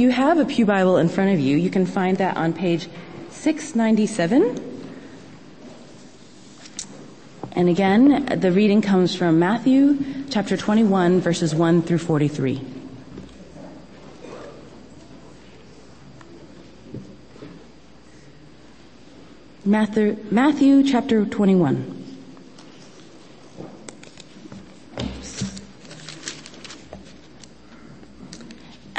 you have a Pew Bible in front of you, you can find that on page 697. And again, the reading comes from Matthew chapter 21, verses 1 through 43. Matthew chapter 21.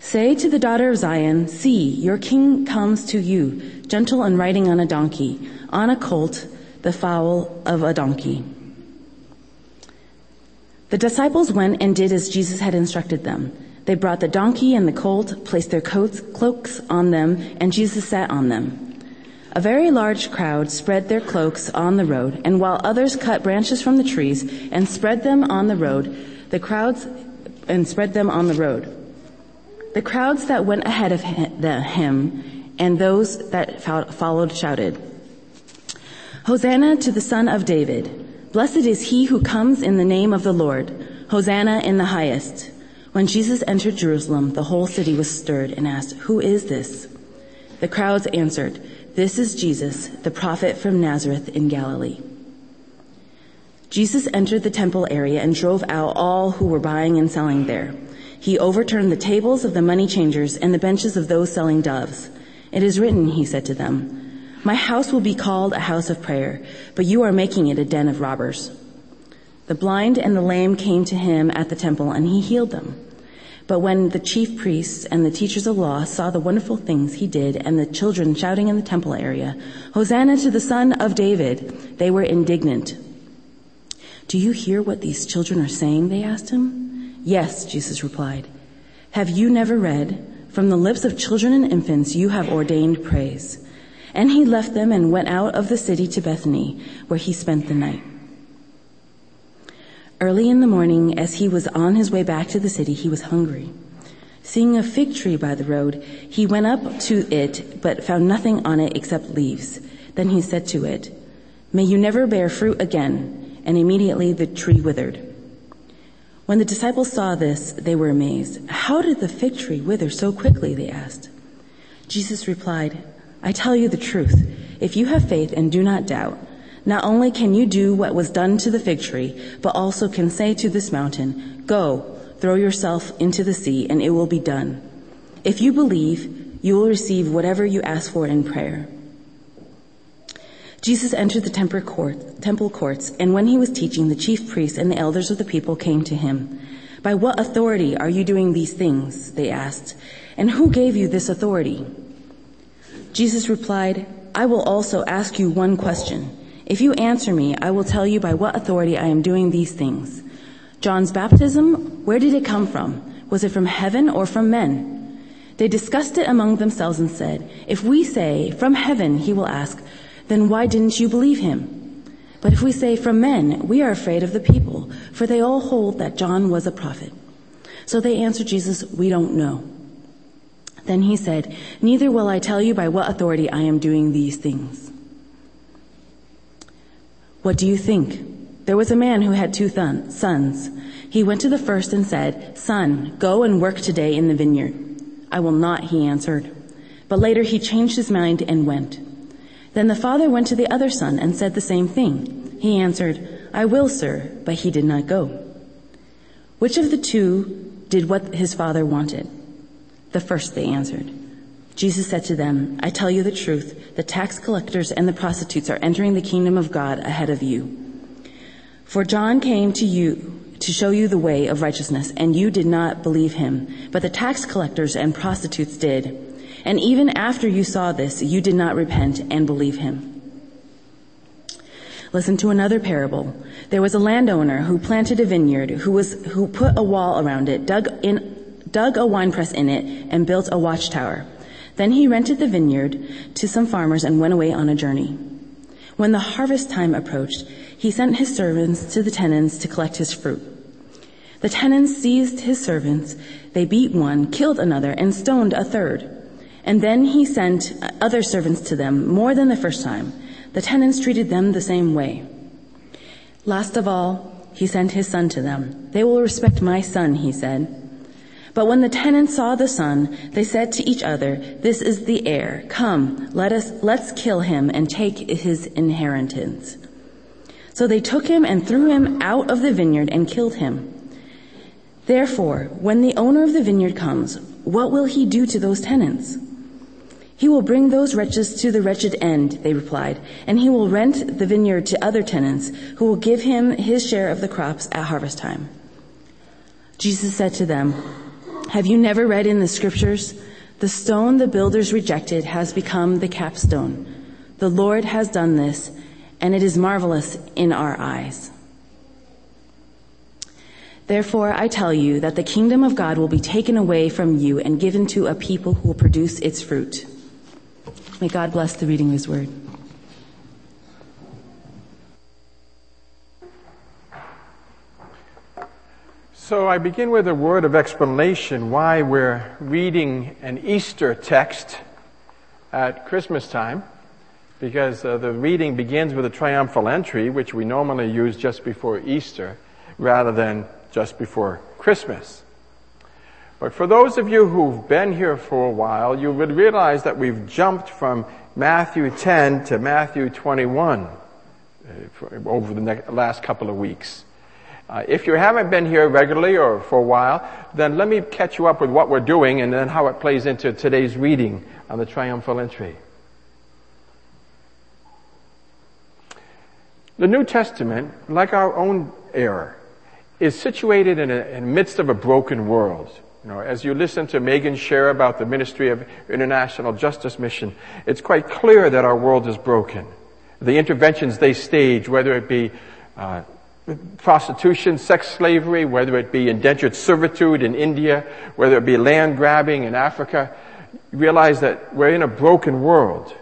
"Say to the daughter of Zion, see, your king comes to you, gentle and riding on a donkey, on a colt, the foal of a donkey." The disciples went and did as Jesus had instructed them. They brought the donkey and the colt, placed their cloaks on them, and Jesus sat on them. A very large crowd spread their cloaks on the road, and while others cut branches from the trees and spread them on the road, The crowds that went ahead of him and those that followed shouted, "Hosanna to the Son of David. Blessed is he who comes in the name of the Lord. Hosanna in the highest." When Jesus entered Jerusalem, the whole city was stirred and asked, "Who is this?" The crowds answered, "This is Jesus, the prophet from Nazareth in Galilee." Jesus entered the temple area and drove out all who were buying and selling there. He overturned the tables of the money changers and the benches of those selling doves. "It is written," he said to them, "my house will be called a house of prayer, but you are making it a den of robbers." The blind and the lame came to him at the temple, and he healed them. But when the chief priests and the teachers of law saw the wonderful things he did and the children shouting in the temple area, "Hosanna to the Son of David," they were indignant. "Do you hear what these children are saying?" they asked him. "Yes," Jesus replied. "Have you never read, from the lips of children and infants you have ordained praise?" And he left them and went out of the city to Bethany, where he spent the night. Early in the morning, as he was on his way back to the city, he was hungry. Seeing a fig tree by the road, he went up to it, but found nothing on it except leaves. Then he said to it, "May you never bear fruit again." And immediately the tree withered. When the disciples saw this, they were amazed. "How did the fig tree wither so quickly?" they asked. Jesus replied, "I tell you the truth. If you have faith and do not doubt, not only can you do what was done to the fig tree, but also can say to this mountain, 'Go, throw yourself into the sea,' and it will be done. If you believe, you will receive whatever you ask for in prayer." Jesus entered the temple courts, and when he was teaching, the chief priests and the elders of the people came to him. "By what authority are you doing these things?" they asked. "And who gave you this authority?" Jesus replied, "I will also ask you one question. If you answer me, I will tell you by what authority I am doing these things. John's baptism, where did it come from? Was it from heaven or from men?" They discussed it among themselves and said, "If we say, 'From heaven,' he will ask, 'Then why didn't you believe him?' But if we say, 'From men,' we are afraid of the people, for they all hold that John was a prophet." So they answered Jesus, "We don't know." Then he said, "Neither will I tell you by what authority I am doing these things. What do you think? There was a man who had two sons. He went to the first and said, 'Son, go and work today in the vineyard.' 'I will not,' he answered. But later he changed his mind and went. Then the father went to the other son and said the same thing. He answered, 'I will, sir,' but he did not go. Which of the two did what his father wanted?" "The first," they answered. Jesus said to them, "I tell you the truth, the tax collectors and the prostitutes are entering the kingdom of God ahead of you. For John came to you to show you the way of righteousness, and you did not believe him, but the tax collectors and prostitutes did. And even after you saw this, you did not repent and believe him." Listen to another parable. "There was a landowner who planted a vineyard, who put a wall around it, dug a winepress in it, and built a watchtower. Then he rented the vineyard to some farmers and went away on a journey. When the harvest time approached, he sent his servants to the tenants to collect his fruit. The tenants seized his servants. They beat one, killed another, and stoned a third. And then he sent other servants to them, more than the first time. The tenants treated them the same way. Last of all, he sent his son to them. They will respect my son, he said. But when the tenants saw the son, they said to each other, this is the heir. Come, let's kill him and take his inheritance. So they took him and threw him out of the vineyard and killed him. Therefore, when the owner of the vineyard comes, what will he do to those tenants? He will bring those wretches to the wretched end, they replied, and he will rent the vineyard to other tenants who will give him his share of the crops at harvest time. Jesus said to them, have you never read in the scriptures, the stone the builders rejected has become the capstone. The Lord has done this, and it is marvelous in our eyes. Therefore, I tell you that the kingdom of God will be taken away from you and given to a people who will produce its fruit. May God bless the reading of his word. So I begin with a word of explanation why we're reading an Easter text at Christmas time, because the reading begins with a triumphal entry, which we normally use just before Easter rather than just before Christmas. But for those of you who've been here for a while, you would realize that we've jumped from Matthew 10 to Matthew 21 over the last couple of weeks. If you haven't been here regularly or for a while, then let me catch you up with what we're doing and then how it plays into today's reading on the triumphal entry. The New Testament, like our own era, is situated in the midst of a broken world. You know, as you listen to Megan share about the ministry of International Justice Mission, it's quite clear that our world is broken. The interventions they stage, whether it be prostitution, sex slavery, whether it be indentured servitude in India, whether it be land grabbing in Africa, realize that we're in a broken world.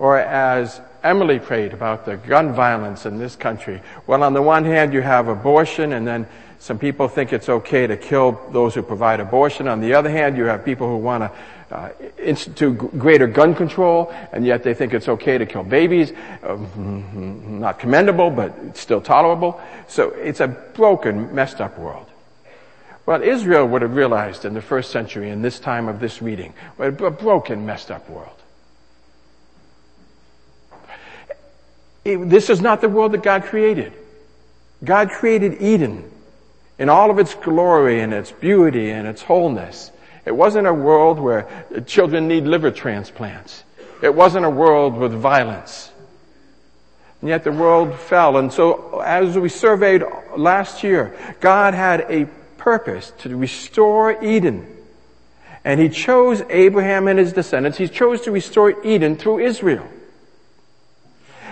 Or as Emily prayed about the gun violence in this country. Well, on the one hand, you have abortion, and then some people think it's okay to kill those who provide abortion. On the other hand, you have people who want to institute greater gun control, and yet they think it's okay to kill babies. Not commendable, but it's still tolerable. So it's a broken, messed up world. Well, Israel would have realized in the first century, in this time of this reading, a broken, messed up world. This is not the world that God created. God created Eden in all of its glory and its beauty and its wholeness. It wasn't a world where children need liver transplants. It wasn't a world with violence. And yet the world fell. And so as we surveyed last year, God had a purpose to restore Eden. And he chose Abraham and his descendants. He chose to restore Eden through Israel.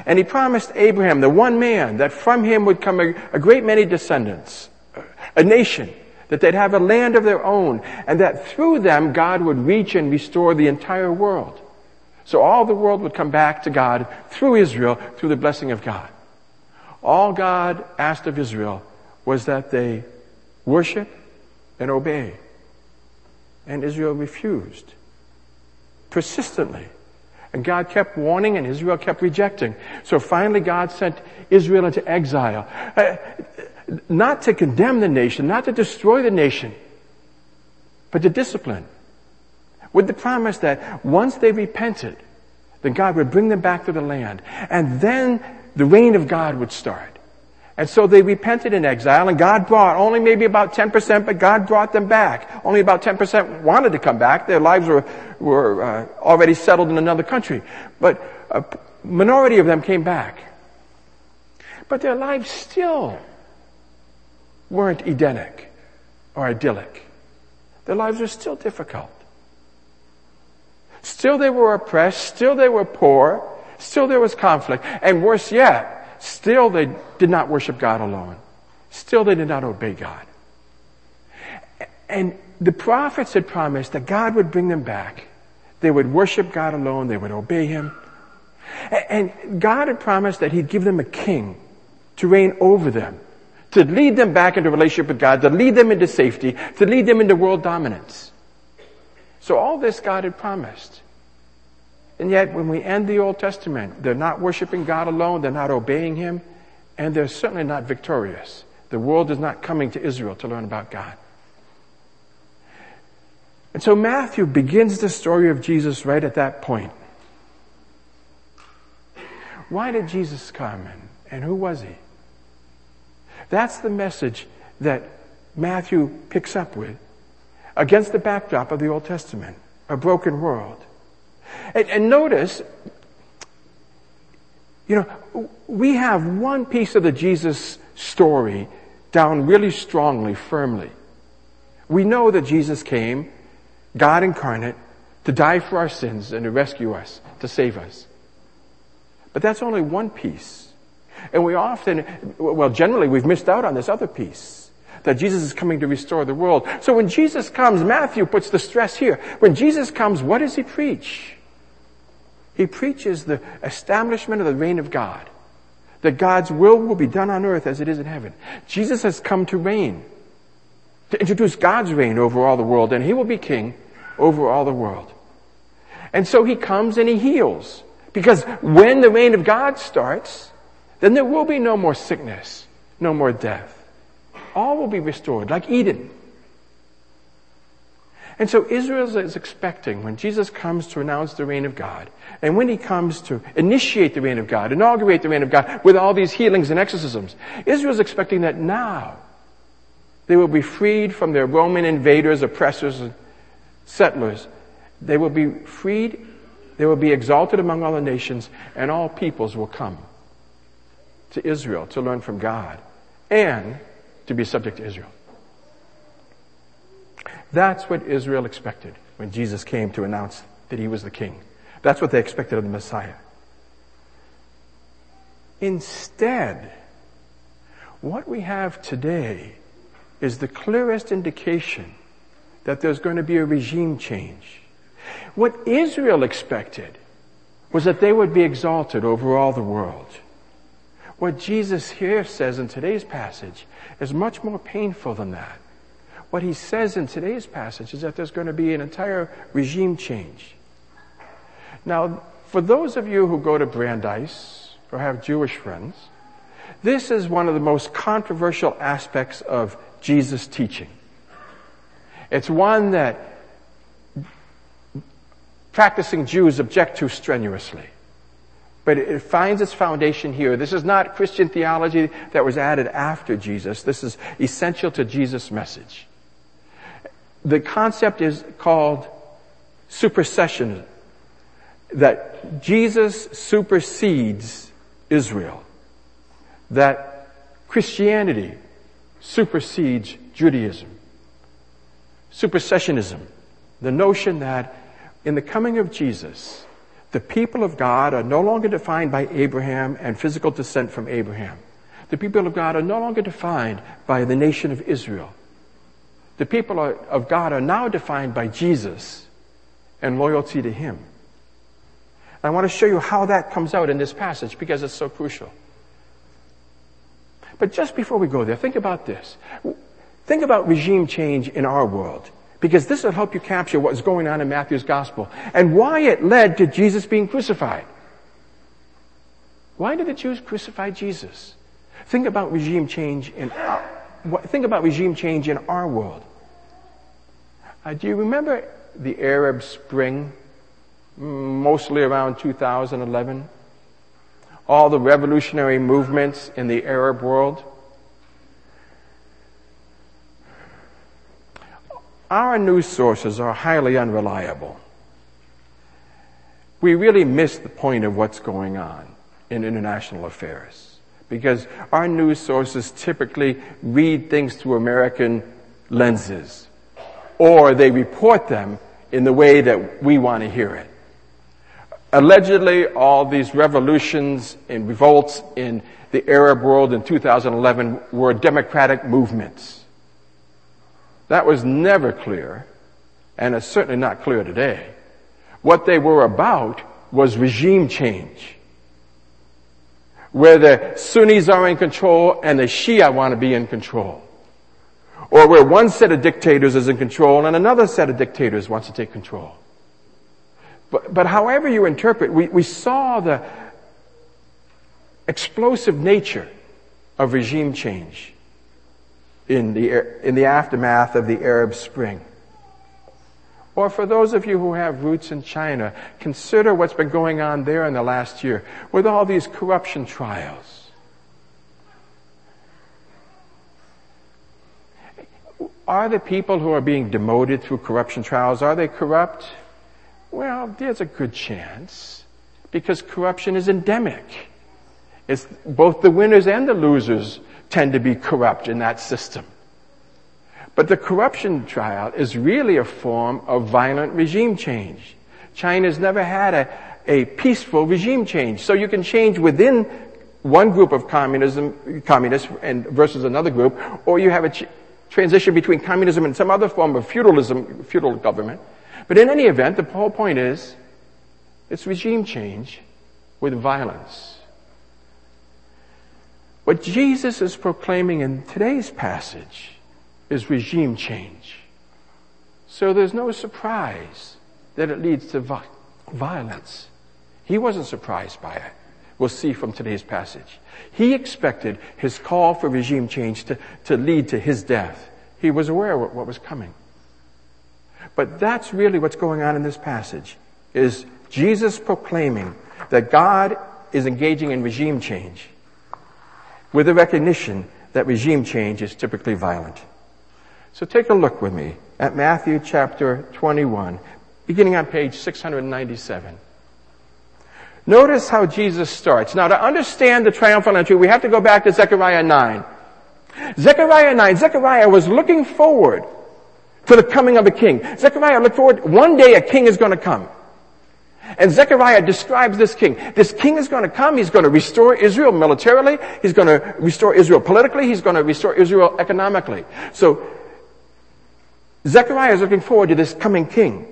And he promised Abraham, the one man, that from him would come a great many descendants, a nation, that they'd have a land of their own, and that through them God would reach and restore the entire world. So all the world would come back to God through Israel, through the blessing of God. All God asked of Israel was that they worship and obey. And Israel refused, persistently. And God kept warning and Israel kept rejecting. So finally God sent Israel into exile. Not to condemn the nation, not to destroy the nation, but to discipline. With the promise that once they repented, then God would bring them back to the land. And then the reign of God would start. And so they repented in exile, and God brought only maybe about 10%, but God brought them back. Only about 10% wanted to come back. Their lives were already settled in another country. But a minority of them came back. But their lives still weren't Edenic or idyllic. Their lives were still difficult. Still they were oppressed. Still they were poor. Still there was conflict. And worse yet, still they did not worship God alone. Still they did not obey God. And the prophets had promised that God would bring them back They would worship God alone. They would obey him. And God had promised that he'd give them a king to reign over them, to lead them back into relationship with God, to lead them into safety, to lead them into world dominance. So all this God had promised. And yet when we end the Old Testament, they're not worshiping God alone, they're not obeying him, and they're certainly not victorious. The world is not coming to Israel to learn about God. And so Matthew begins the story of Jesus right at that point. Why did Jesus come, and who was he? That's the message that Matthew picks up with against the backdrop of the Old Testament, a broken world. And notice, we have one piece of the Jesus story down really strongly, firmly. We know that Jesus came, God incarnate, to die for our sins and to rescue us, to save us. But that's only one piece. And we often, generally we've missed out on this other piece, that Jesus is coming to restore the world. So when Jesus comes, Matthew puts the stress here. When Jesus comes, what does he preach? He preaches the establishment of the reign of God, that God's will be done on earth as it is in heaven. Jesus has come to reign, to introduce God's reign over all the world, and he will be king over all the world. And so he comes and he heals. Because when the reign of God starts, then there will be no more sickness, no more death. All will be restored, like Eden. And so Israel is expecting, when Jesus comes to announce the reign of God, and when he comes to initiate the reign of God, inaugurate the reign of God with all these healings and exorcisms, Israel is expecting that now they will be freed from their Roman invaders, oppressors, and settlers. They will be freed, they will be exalted among all the nations, and all peoples will come to Israel to learn from God and to be subject to Israel. That's what Israel expected when Jesus came to announce that he was the king. That's what they expected of the Messiah. Instead, what we have today is the clearest indication that there's going to be a regime change. What Israel expected was that they would be exalted over all the world. What Jesus here says in today's passage is much more painful than that. What he says in today's passage is that there's going to be an entire regime change. Now, for those of you who go to Brandeis or have Jewish friends, this is one of the most controversial aspects of Jesus' teaching. It's one that practicing Jews object to strenuously. But it finds its foundation here. This is not Christian theology that was added after Jesus. This is essential to Jesus' message. The concept is called supersessionism, that Jesus supersedes Israel, that Christianity supersedes Judaism. Supersessionism, the notion that in the coming of Jesus, the people of God are no longer defined by Abraham and physical descent from Abraham. The people of God are no longer defined by the nation of Israel. The people of God are now defined by Jesus and loyalty to him. I want to show you how that comes out in this passage because it's so crucial. But just before we go there, think about this. Think about regime change in our world, because this will help you capture what's going on in Matthew's gospel and why it led to Jesus being crucified. Why did the Jews crucify Jesus? Think about regime change in our world. Do you remember the Arab Spring, mostly around 2011? All the revolutionary movements in the Arab world? Our news sources are highly unreliable. We really miss the point of what's going on in international affairs because our news sources typically read things through American lenses, or they report them in the way that we want to hear it. Allegedly, all these revolutions and revolts in the Arab world in 2011 were democratic movements. That was never clear, and it's certainly not clear today. What they were about was regime change, where the Sunnis are in control and the Shia want to be in control, or where one set of dictators is in control and another set of dictators wants to take control. But however you interpret, we saw the explosive nature of regime change in the aftermath of the Arab Spring. Or for those of you who have roots in China, consider what's been going on there in the last year with all these corruption trials. Are the people who are being demoted through corruption trials, are they corrupt? Well, there's a good chance, because corruption is endemic. It's both the winners and the losers tend to be corrupt in that system. But the corruption trial is really a form of violent regime change. China's never had a peaceful regime change. So you can change within one group of communists and versus another group, or you have a transition between communism and some other form of feudalism, feudal government. But in any event, the whole point is, it's regime change with violence. What Jesus is proclaiming in today's passage is regime change. So there's no surprise that it leads to violence. He wasn't surprised by it. We'll see from today's passage. He expected his call for regime change to lead to his death. He was aware of what was coming. But that's really what's going on in this passage, is Jesus proclaiming that God is engaging in regime change with the recognition that regime change is typically violent. So take a look with me at Matthew chapter 21, beginning on page 697. Notice how Jesus starts. Now, to understand the triumphal entry, we have to go back to Zechariah 9. Zechariah was looking forward to the coming of a king. Zechariah looked forward, one day a king is going to come. And Zechariah describes this king. This king is going to come. He's going to restore Israel militarily. He's going to restore Israel politically. He's going to restore Israel economically. So Zechariah is looking forward to this coming king.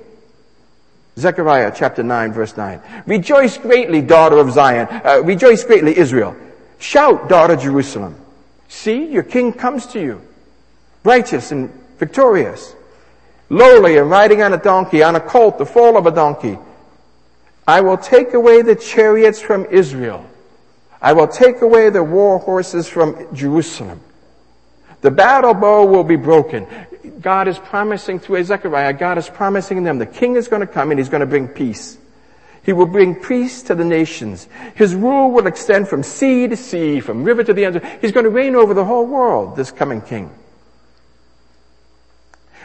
Zechariah chapter 9, verse 9. Rejoice greatly, daughter of Zion. Rejoice greatly, Israel. Shout, daughter Jerusalem. See, your king comes to you, righteous and victorious, lowly and riding on a donkey, on a colt, the foal of a donkey. I will take away the chariots from Israel. I will take away the war horses from Jerusalem. The battle bow will be broken. God is promising through Zechariah, God is promising them the king is going to come and he's going to bring peace. He will bring peace to the nations. His rule will extend from sea to sea, from river to the end. He's going to reign over the whole world, this coming king.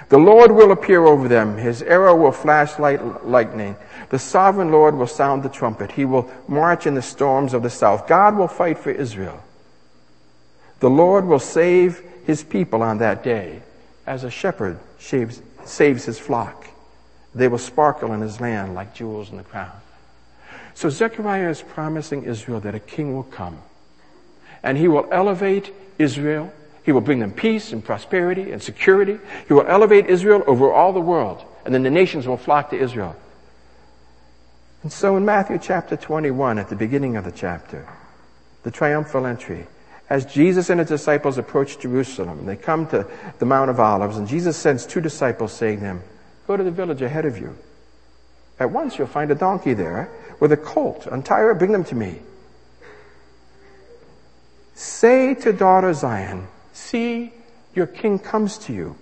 The Lord will appear over them. His arrow will flash like lightning. The sovereign Lord will sound the trumpet. He will march in the storms of the south. God will fight for Israel. The Lord will save his people on that day, as a shepherd saves his flock. They will sparkle in his land like jewels in the crown. So Zechariah is promising Israel that a king will come, and he will elevate Israel. He will bring them peace and prosperity and security. He will elevate Israel over all the world, and then the nations will flock to Israel. And so in Matthew chapter 21, at the beginning of the chapter, the triumphal entry, as Jesus and his disciples approach Jerusalem, they come to the Mount of Olives, and Jesus sends two disciples, saying to them, go to the village ahead of you. At once you'll find a donkey there with a colt. Untie her, bring them to me. Say to daughter Zion, see, your king comes to you,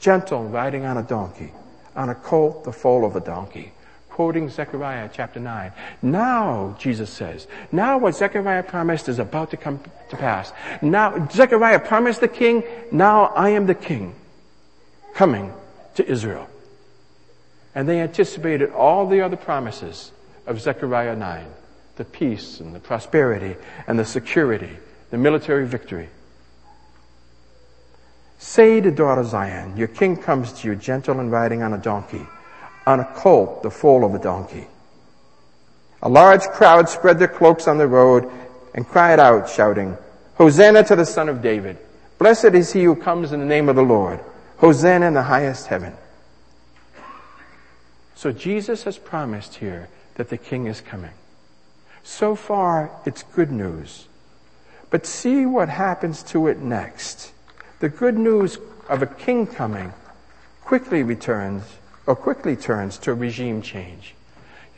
gentle, riding on a donkey, on a colt, the foal of a donkey. Quoting Zechariah chapter 9. Now, Jesus says, now what Zechariah promised is about to come to pass. Now, Zechariah promised the king, now I am the king, coming to Israel. And they anticipated all the other promises of Zechariah 9, the peace and the prosperity and the security, the military victory. Say to daughter Zion, your king comes to you, gentle and riding on a donkey, on a colt, the foal of a donkey. A large crowd spread their cloaks on the road and cried out, shouting, Hosanna to the Son of David. Blessed is he who comes in the name of the Lord. Hosanna in the highest heaven. So Jesus has promised here that the king is coming. So far, it's good news. But see what happens to it next. The good news of a king coming quickly turns to regime change.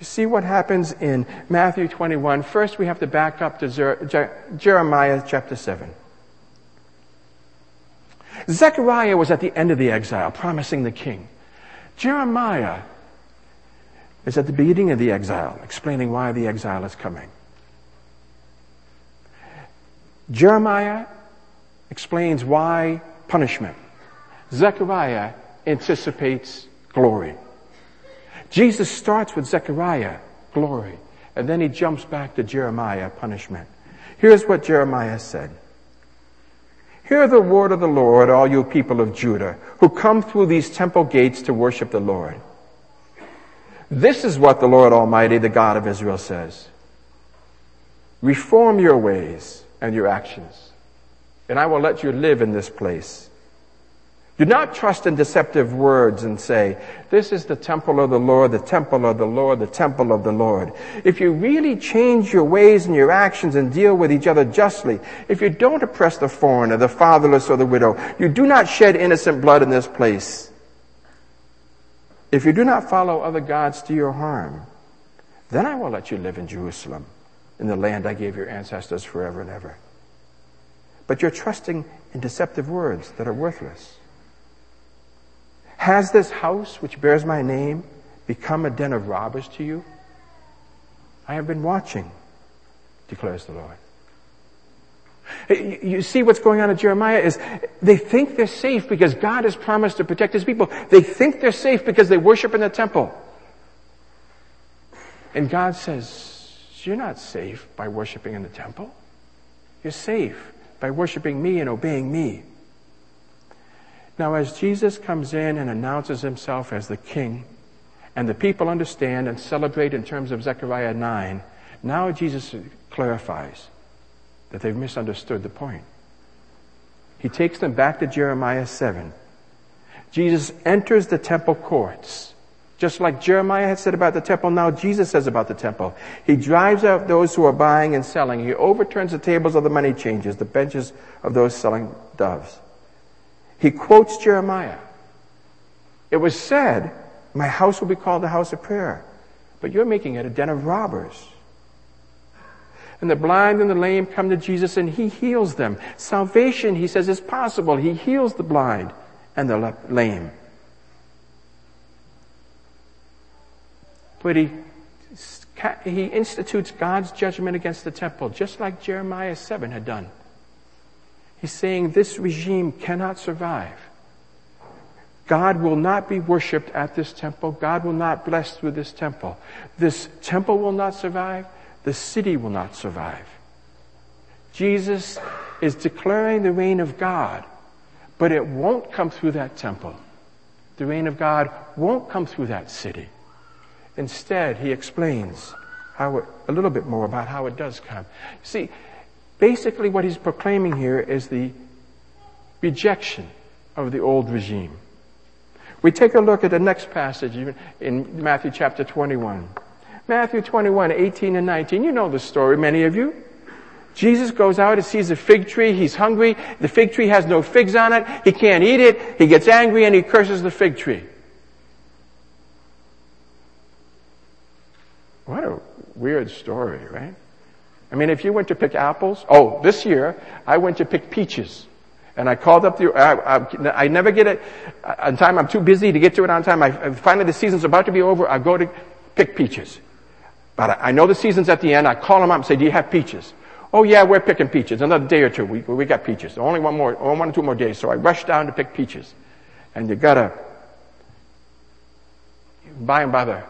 You see what happens in Matthew 21. First, we have to back up to Jeremiah chapter 7. Zechariah was at the end of the exile, promising the king. Jeremiah is at the beginning of the exile, explaining why the exile is coming. Jeremiah explains why punishment. Zechariah anticipates glory. Jesus starts with Zechariah, glory, and then he jumps back to Jeremiah, punishment. Here's what Jeremiah said. Hear the word of the Lord, all you people of Judah, who come through these temple gates to worship the Lord. This is what the Lord Almighty, the God of Israel, says. Reform your ways and your actions, and I will let you live in this place. Do not trust in deceptive words and say, this is the temple of the Lord, the temple of the Lord, the temple of the Lord. If you really change your ways and your actions and deal with each other justly, if you don't oppress the foreigner, the fatherless, or the widow, you do not shed innocent blood in this place. If you do not follow other gods to your harm, then I will let you live in Jerusalem, in the land I gave your ancestors forever and ever. But you're trusting in deceptive words that are worthless. Has this house which bears my name become a den of robbers to you? I have been watching, declares the Lord. You see what's going on in Jeremiah is they think they're safe because God has promised to protect his people. They think they're safe because they worship in the temple. And God says, you're not safe by worshiping in the temple. You're safe by worshiping me and obeying me. Now, as Jesus comes in and announces himself as the king, and the people understand and celebrate in terms of Zechariah 9, now Jesus clarifies that they've misunderstood the point. He takes them back to Jeremiah 7. Jesus enters the temple courts. Just like Jeremiah had said about the temple, now Jesus says about the temple. He drives out those who are buying and selling. He overturns the tables of the money changers, the benches of those selling doves. He quotes Jeremiah. It was said, my house will be called the house of prayer, but you're making it a den of robbers. And the blind and the lame come to Jesus and he heals them. Salvation, he says, is possible. He heals the blind and the lame. But he institutes God's judgment against the temple, just like Jeremiah 7 had done. He's saying this regime cannot survive. God will not be worshipped at this temple. God will not bless through this temple. This temple will not survive. The city will not survive. Jesus is declaring the reign of God, but it won't come through that temple. The reign of God won't come through that city. Instead, he explains a little bit more about how it does come. See, basically what he's proclaiming here is the rejection of the old regime. We take a look at the next passage in Matthew chapter 21. Matthew 21, 18 and 19. You know the story, many of you. Jesus goes out and sees a fig tree. He's hungry. The fig tree has no figs on it. He can't eat it. He gets angry and he curses the fig tree. What a weird story, right? I mean, if you went to pick apples, this year I went to pick peaches, and I called up I never get it on time. I'm too busy to get to it on time. Finally, the season's about to be over. I go to pick peaches, but I know the season's at the end. I call them up and say, "Do you have peaches?" "Oh yeah, we're picking peaches. Another day or two, we got peaches. Only one or two more days." So I rushed down to pick peaches, and you gotta buy them by the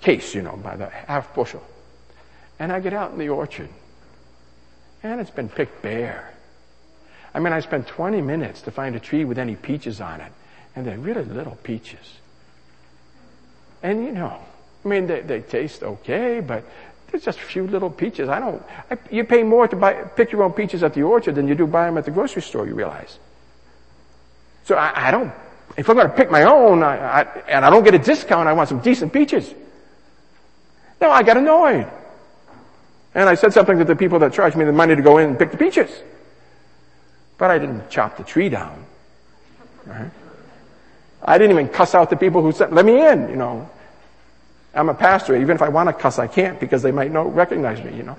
case, by the half bushel. And I get out in the orchard, and it's been picked bare. I mean, I spent 20 minutes to find a tree with any peaches on it, and they're really little peaches. And they taste okay, but there's just a few little peaches. You pay more to pick your own peaches at the orchard than you do buy them at the grocery store, you realize. So I don't If I'm going to pick my own and I don't get a discount, I want some decent peaches. No, I got annoyed. And I said something to the people that charged me the money to go in and pick the peaches. But I didn't chop the tree down. Right? I didn't even cuss out the people who said, let me in, you know. I'm a pastor. Even if I want to cuss, I can't because they might not recognize me, you know.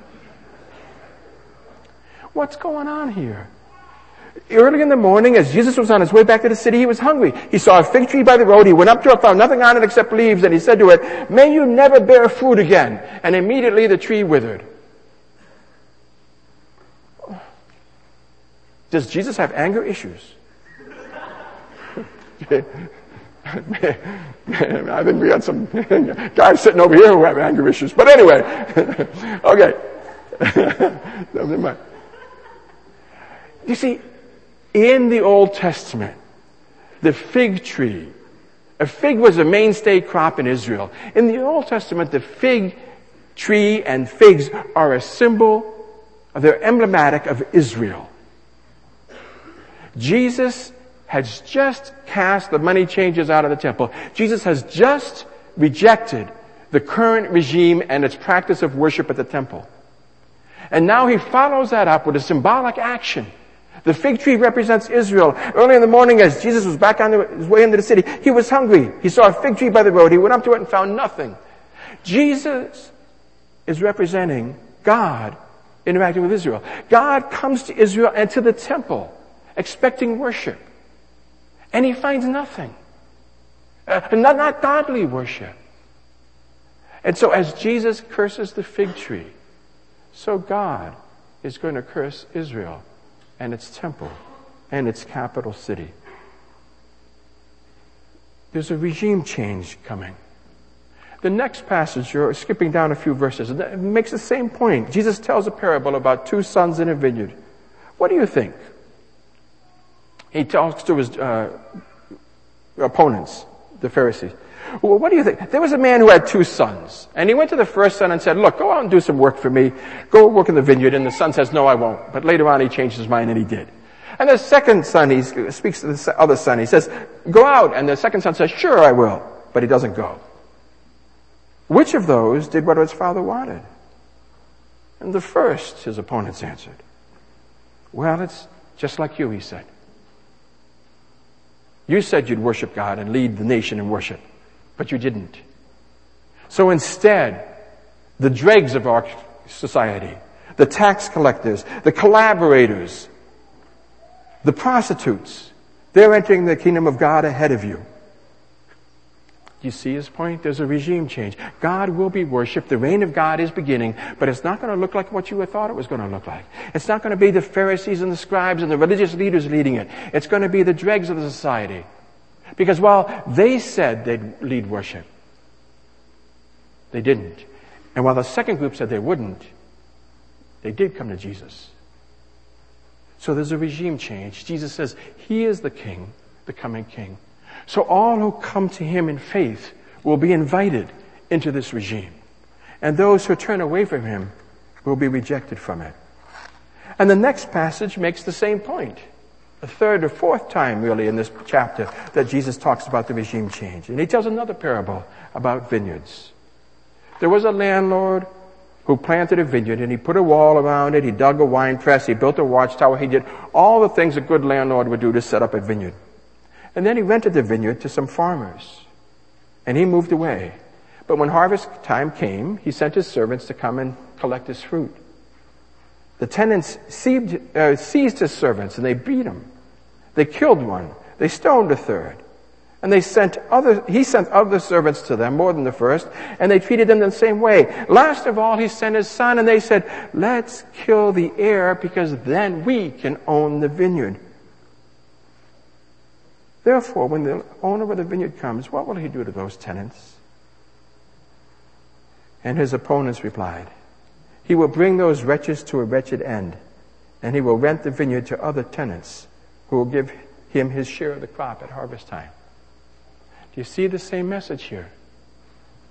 What's going on here? Early in the morning, as Jesus was on his way back to the city, he was hungry. He saw a fig tree by the road. He went up to it, found nothing on it except leaves, and he said to it, "May you never bear fruit again." And immediately the tree withered. Does Jesus have anger issues? I think we had some guys sitting over here who have anger issues. But anyway, okay. Never mind. You see, in the Old Testament, the fig tree, a fig was a mainstay crop in Israel. In the Old Testament, the fig tree and figs are a symbol, they're emblematic of Israel. Jesus has just cast the money changers out of the temple. Jesus has just rejected the current regime and its practice of worship at the temple. And now he follows that up with a symbolic action. The fig tree represents Israel. Early in the morning, as Jesus was back on his way into the city, he was hungry. He saw a fig tree by the road. He went up to it and found nothing. Jesus is representing God interacting with Israel. God comes to Israel and to the temple expecting worship. And he finds nothing. Not godly worship. And so as Jesus curses the fig tree, so God is going to curse Israel and its temple and its capital city. There's a regime change coming. The next passage, you're skipping down a few verses, it makes the same point. Jesus tells a parable about two sons in a vineyard. What do you think? He talks to his opponents, the Pharisees. Well, what do you think? There was a man who had two sons. And he went to the first son and said, "Look, go out and do some work for me. Go work in the vineyard." And the son says, "No, I won't." But later on he changed his mind and he did. And the second son, he speaks to the other son. He says, "Go out." And the second son says, "Sure, I will." But he doesn't go. Which of those did what his father wanted? And the first, his opponents answered. "Well, it's just like you," he said. "You said you'd worship God and lead the nation in worship, but you didn't. So instead, the dregs of our society, the tax collectors, the collaborators, the prostitutes, they're entering the kingdom of God ahead of you." You see his point? There's a regime change. God will be worshipped. The reign of God is beginning, but it's not going to look like what you had thought it was going to look like. It's not going to be the Pharisees and the scribes and the religious leaders leading it. It's going to be the dregs of the society. Because while they said they'd lead worship, they didn't. And while the second group said they wouldn't, they did come to Jesus. So there's a regime change. Jesus says, he is the king, the coming king. So all who come to him in faith will be invited into this regime. And those who turn away from him will be rejected from it. And the next passage makes the same point. A third or fourth time, really, in this chapter that Jesus talks about the regime change. And he tells another parable about vineyards. There was a landlord who planted a vineyard, and he put a wall around it, he dug a wine press, he built a watchtower, he did all the things a good landlord would do to set up a vineyard. And then he rented the vineyard to some farmers, and he moved away. But when harvest time came, he sent his servants to come and collect his fruit. The tenants seized his servants, and they beat him. They killed one. They stoned a third. And he sent other servants to them, more than the first, and they treated them the same way. Last of all, he sent his son, and they said, "Let's kill the heir, because then we can own the vineyard." Therefore, when the owner of the vineyard comes, what will he do to those tenants? And his opponents replied, "He will bring those wretches to a wretched end, and he will rent the vineyard to other tenants who will give him his share of the crop at harvest time." Do you see the same message here?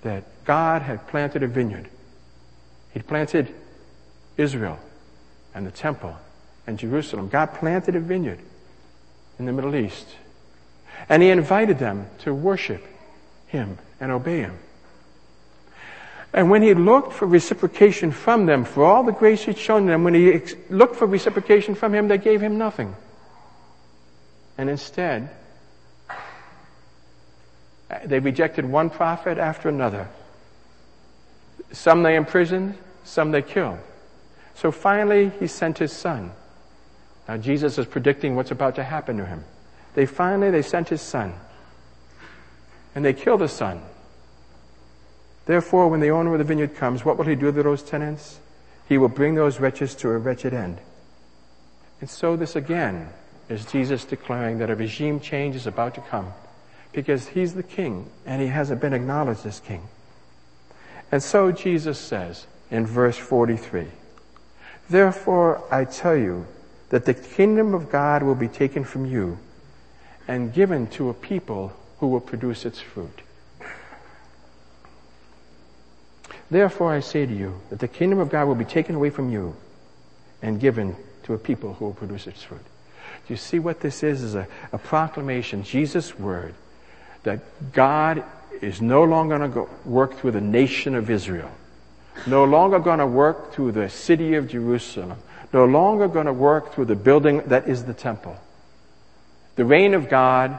That God had planted a vineyard. He'd planted Israel and the temple and Jerusalem. God planted a vineyard in the Middle East. And he invited them to worship him and obey him. And when he looked for reciprocation from them, for all the grace he'd shown them, when he looked for reciprocation from him, they gave him nothing. And instead, they rejected one prophet after another. Some they imprisoned, some they killed. So finally, he sent his son. Now Jesus is predicting what's about to happen to him. They sent his son. And they killed his son. Therefore, when the owner of the vineyard comes, what will he do to those tenants? He will bring those wretches to a wretched end. And so this again is Jesus declaring that a regime change is about to come, because he's the king and he hasn't been acknowledged as king. And so Jesus says in verse 43, "Therefore I tell you that the kingdom of God will be taken from you and given to a people who will produce its fruit. Therefore I say to you that the kingdom of God will be taken away from you and given to a people who will produce its fruit." Do you see what this is? Is a proclamation, Jesus' word, that God is no longer going to work through the nation of Israel, no longer going to work through the city of Jerusalem, no longer going to work through the building that is the temple. The reign of God,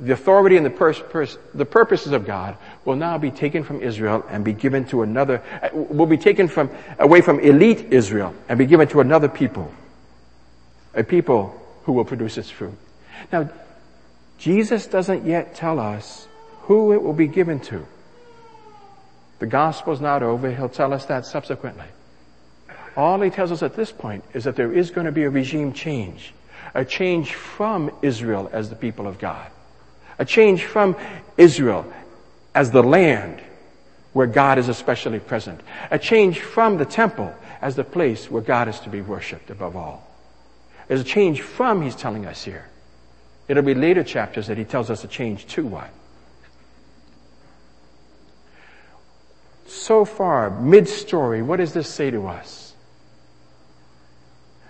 the authority and the purposes of God will now be taken from Israel and be given to another, will be taken from away from elite Israel and be given to another people, a people who will produce its fruit. Now, Jesus doesn't yet tell us who it will be given to. The gospel's not over. He'll tell us that subsequently. All he tells us at this point is that there is going to be a regime change, a change from Israel as the people of God, a change from Israel as the land where God is especially present, a change from the temple as the place where God is to be worshipped above all. There's a change from, he's telling us here. It'll be later chapters that he tells us a change to what. So far, mid-story, what does this say to us?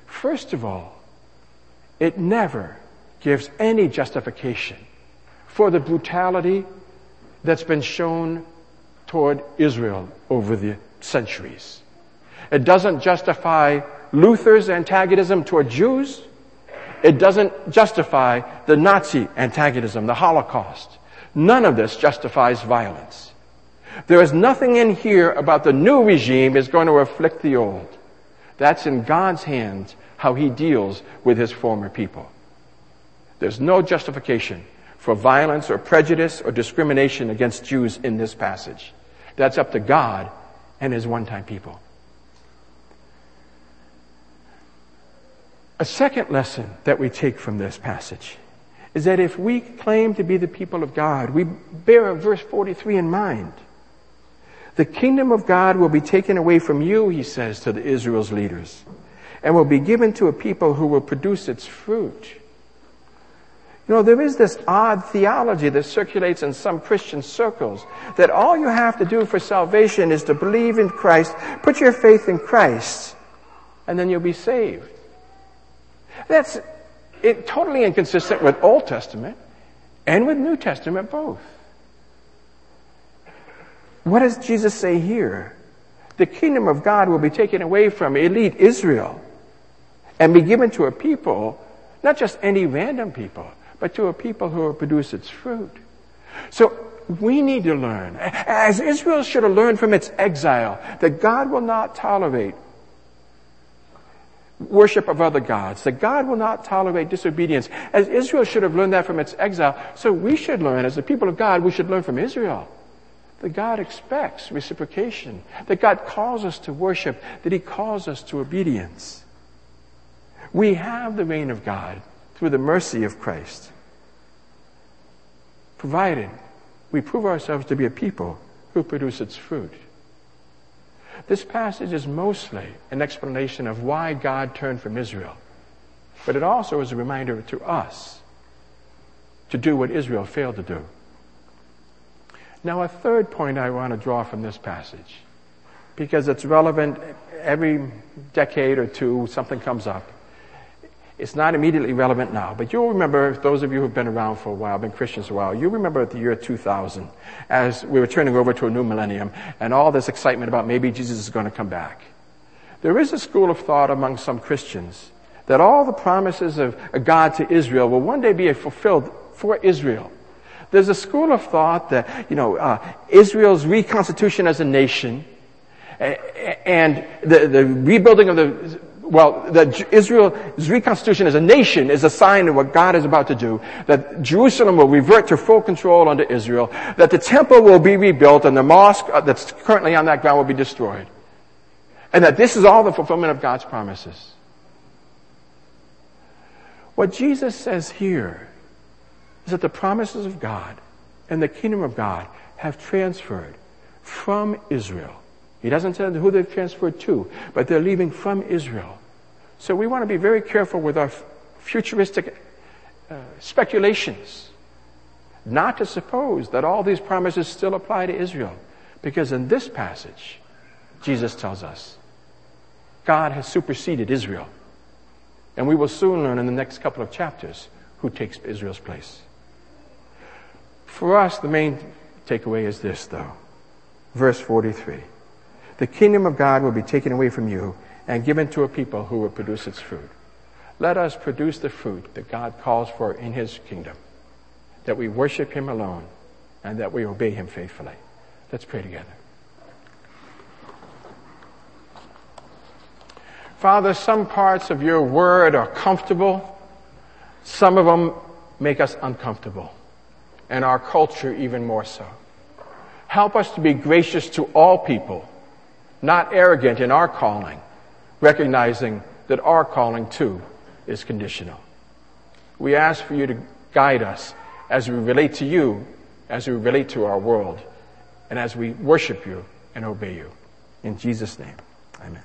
First of all, it never gives any justification for the brutality that's been shown toward Israel over the centuries. It doesn't justify Luther's antagonism toward Jews. It doesn't justify the Nazi antagonism, the Holocaust. None of this justifies violence. There is nothing in here about the new regime is going to afflict the old. That's in God's hands how he deals with his former people. There's no justification for violence or prejudice or discrimination against Jews in this passage. That's up to God and his one-time people. A second lesson that we take from this passage is that if we claim to be the people of God, we bear verse 43 in mind. The kingdom of God will be taken away from you, he says to the Israel's leaders, and will be given to a people who will produce its fruit. You know, there is this odd theology that circulates in some Christian circles that all you have to do for salvation is to believe in Christ, put your faith in Christ, and then you'll be saved. That's totally inconsistent with Old Testament and with New Testament both. What does Jesus say here? The kingdom of God will be taken away from elite Israel and be given to a people, not just any random people, but to a people who will produce its fruit. So we need to learn, as Israel should have learned from its exile, that God will not tolerate worship of other gods, that God will not tolerate disobedience. As Israel should have learned that from its exile, so we should learn, as the people of God, we should learn from Israel, that God expects reciprocation, that God calls us to worship, that he calls us to obedience. We have the reign of God through the mercy of Christ, provided we prove ourselves to be a people who produce its fruit. This passage is mostly an explanation of why God turned from Israel, but it also is a reminder to us to do what Israel failed to do. Now, a third point I want to draw from this passage, because it's relevant every decade or two, something comes up, It's not immediately relevant now, but you'll remember, those of you who've been around for a while, been Christians a while, you remember the year 2000 as we were turning over to a new millennium and all this excitement about maybe Jesus is going to come back. There is a school of thought among some Christians that all the promises of God to Israel will one day be fulfilled for Israel. There's a school of thought that, Israel's reconstitution as a nation and the rebuilding of Israel's reconstitution as a nation is a sign of what God is about to do, that Jerusalem will revert to full control under Israel, that the temple will be rebuilt and the mosque that's currently on that ground will be destroyed, and that this is all the fulfillment of God's promises. What Jesus says here is that the promises of God and the kingdom of God have transferred from Israel. He doesn't tell who they've transferred to, but they're leaving from Israel. So we want to be very careful with our futuristic speculations, not to suppose that all these promises still apply to Israel, because in this passage, Jesus tells us, God has superseded Israel. And we will soon learn in the next couple of chapters who takes Israel's place. For us, the main takeaway is this, though. Verse 43. The kingdom of God will be taken away from you and given to a people who will produce its fruit. Let us produce the fruit that God calls for in his kingdom, that we worship him alone and that we obey him faithfully. Let's pray together. Father, some parts of your word are comfortable. Some of them make us uncomfortable, and our culture even more so. Help us to be gracious to all people, not arrogant in our calling, recognizing that our calling too is conditional. We ask for you to guide us as we relate to you, as we relate to our world, and as we worship you and obey you. In Jesus' name, amen.